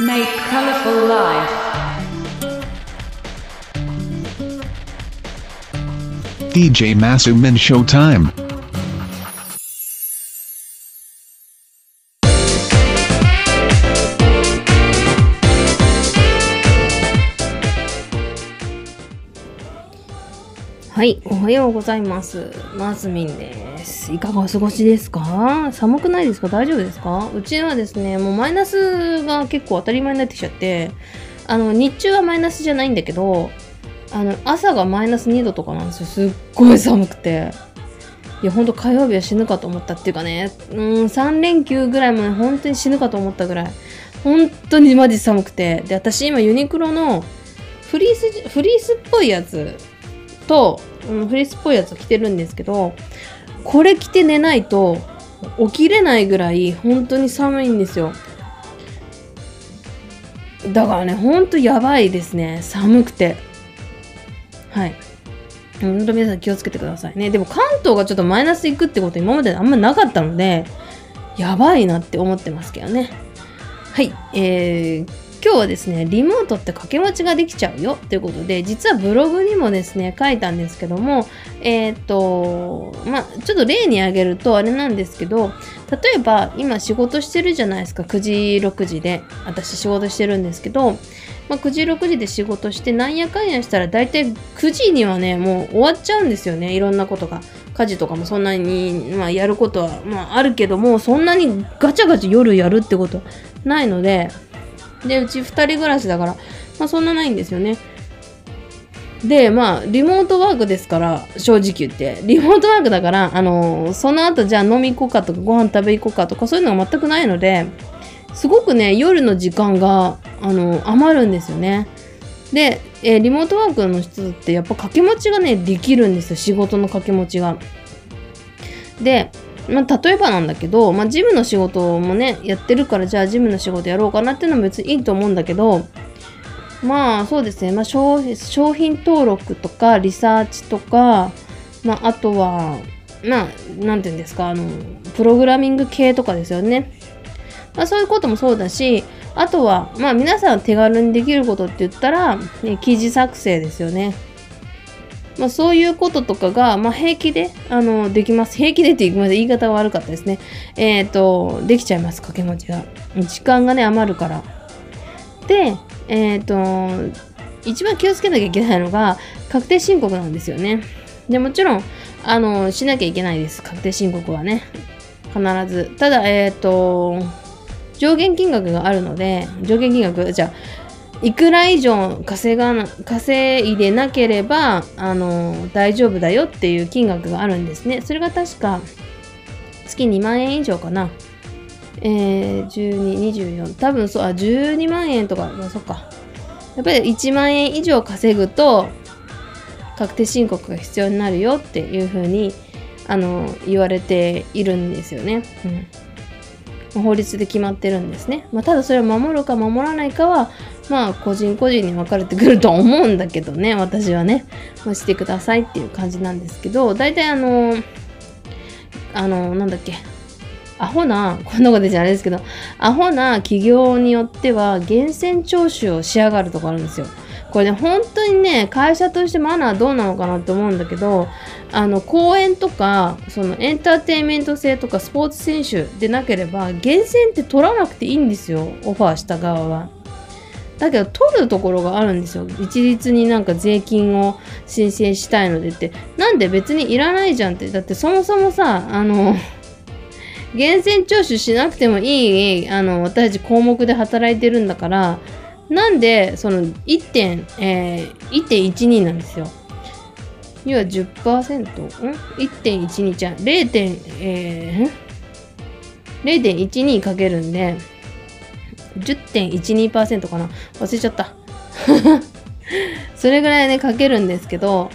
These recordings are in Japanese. Make colorful life. DJ Masumin Showtime.はい、おはようございます。マスミンです。いかがお過ごしですか？寒くないですか？大丈夫ですか？うちはですね、もうマイナスが結構当たり前になってきちゃって、日中はマイナスじゃないんだけど、朝がマイナス2度とかなんですよ。すっごい寒くて。いや、ほんと火曜日は死ぬかと思ったっていうかね、3連休ぐらいまで本当に死ぬかと思ったぐらい、本当にマジ寒くて。で、私今ユニクロのフリースっぽいやつ、フリースっぽいやつを着てるんですけど、これ着て寝ないと起きれないぐらい本当に寒いんですよ。だからね、本当やばいですね、寒くて。はい、本当皆さん気をつけてくださいね。でも関東がちょっとマイナスいくってこと今まであんまなかったので、やばいなって思ってますけどね。はい、今日はですね、リモートって掛け持ちができちゃうよということで、実はブログにもですね、書いたんですけども、ちょっと例に挙げるとあれなんですけど、例えば今仕事してるじゃないですか、9時6時で。私仕事してるんですけど、9時6時で仕事して、なんやかんやしたら大体9時にはね、もう終わっちゃうんですよね、いろんなことが。家事とかもそんなに、やることは、あるけども、そんなにガチャガチャ夜やるってことないので、で、うち2人暮らしだから、そんなないんですよね。で、リモートワークですから、正直言って。リモートワークだから、その後じゃあ飲み行こうかとか、ご飯食べ行こうかとか、そういうのが全くないので、すごくね、夜の時間が、余るんですよね。で、リモートワークの人って、やっぱ掛け持ちがね、できるんですよ。仕事の掛け持ちが。で、例えばなんだけど、ジムの仕事もね、やってるから、じゃあジムの仕事やろうかなっていうのも別にいいと思うんだけど、そうですね、商品登録とか、リサーチとか、あとは、なんていうんですか、プログラミング系とかですよね。そういうこともそうだし、あとは、皆さん手軽にできることって言ったら、ね、記事作成ですよね。そういうこととかが、平気で、できます。平気でって言い方が悪かったですね。できちゃいます、掛け持ちが。時間がね、余るから。で、一番気をつけなきゃいけないのが、確定申告なんですよね。で、もちろん、しなきゃいけないです、確定申告はね。必ず。ただ、上限金額があるので、上限金額、じゃあ、いくら以上稼いでなければ大丈夫だよっていう金額があるんですね。それが確か月2万円以上かな。12、24、多分そう、12万円とか、そっか。やっぱり1万円以上稼ぐと確定申告が必要になるよっていうふうに言われているんですよね。法律で決まってるんですね。ただそれを守るか守らないかは、個人個人に分かれてくると思うんだけどね、私はね。してくださいっていう感じなんですけど、大体なんだっけ、こんなこと言っちゃあれですけど、アホな企業によっては、源泉徴収をしやがるとこあるんですよ。これね、本当にね、会社としてマナーどうなのかなって思うんだけど、公演とか、エンターテインメント性とかスポーツ選手でなければ、厳選って取らなくていいんですよ、オファーした側は。だけど、取るところがあるんですよ。一律になんか税金を申請したいのでって。なんで別にいらないじゃんって。だってそもそもさ、厳選徴収しなくてもいい、私たち項目で働いてるんだから、なんで、1.12 なんですよ。要は 10%? 1.12 じゃん。0.12 かけるんで、10.12% かな。忘れちゃった。それぐらいね、かけるんですけど、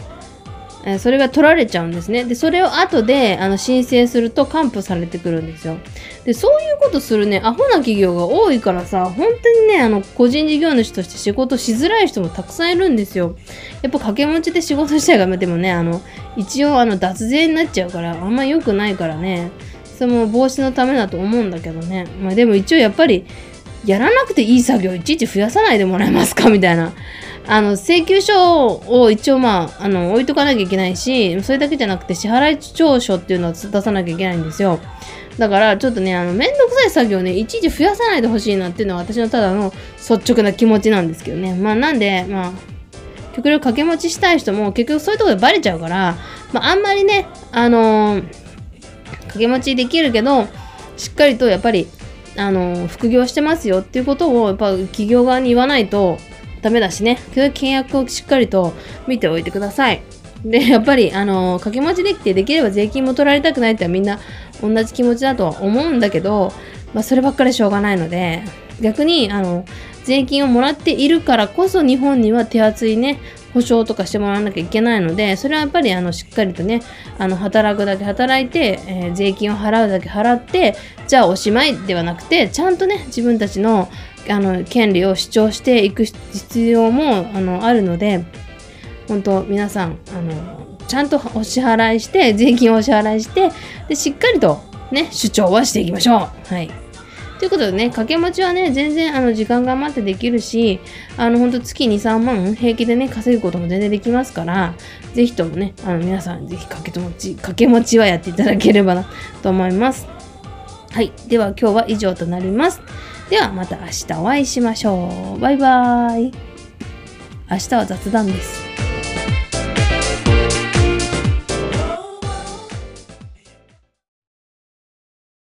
それが取られちゃうんですね。で、それを後で申請すると還付されてくるんですよ。で、そういうことするね、アホな企業が多いからさ、本当にね、個人事業主として仕事しづらい人もたくさんいるんですよ。やっぱ掛け持ちで仕事したいから、でもね、一応脱税になっちゃうから、あんま良くないからね、その防止のためだと思うんだけどね。でも一応やっぱり、やらなくていい作業いちいち増やさないでもらえますかみたいな。請求書を一応置いとかなきゃいけないし、それだけじゃなくて支払い調書っていうのを出さなきゃいけないんですよ。だからちょっとね、めんどくさい作業をね、いちいち増やさないでほしいなっていうのは私のただの率直な気持ちなんですけどね。なんで、極力掛け持ちしたい人も結局そういうところでバレちゃうから、あんまりね、掛け持ちできるけど、しっかりとやっぱり、副業してますよっていうことをやっぱ企業側に言わないと、ダメだしね。契約をしっかりと見ておいてください。で、やっぱり、掛け持ちできて、できれば税金も取られたくないってみんな同じ気持ちだとは思うんだけど、そればっかりしょうがないので、逆に、税金をもらっているからこそ日本には手厚いね、保証とかしてもらわなきゃいけないので、それはやっぱり、しっかりとね、働くだけ働いて、税金を払うだけ払って、じゃあおしまいではなくて、ちゃんとね、自分たちの、権利を主張していく必要もあるので、本当皆さんちゃんとお支払いして、税金をお支払いして、でしっかりとね主張はしていきましょう。はい。ということでね、掛け持ちはね全然時間が余ってできるし、本当月 2,3 万平気でね稼ぐことも全然できますから、ぜひともね皆さんぜひ掛け持ちはやっていただければなと思います。はい、では今日は以上となります。ではまた明日お会いしましょう。バイバーイ。明日は雑談です。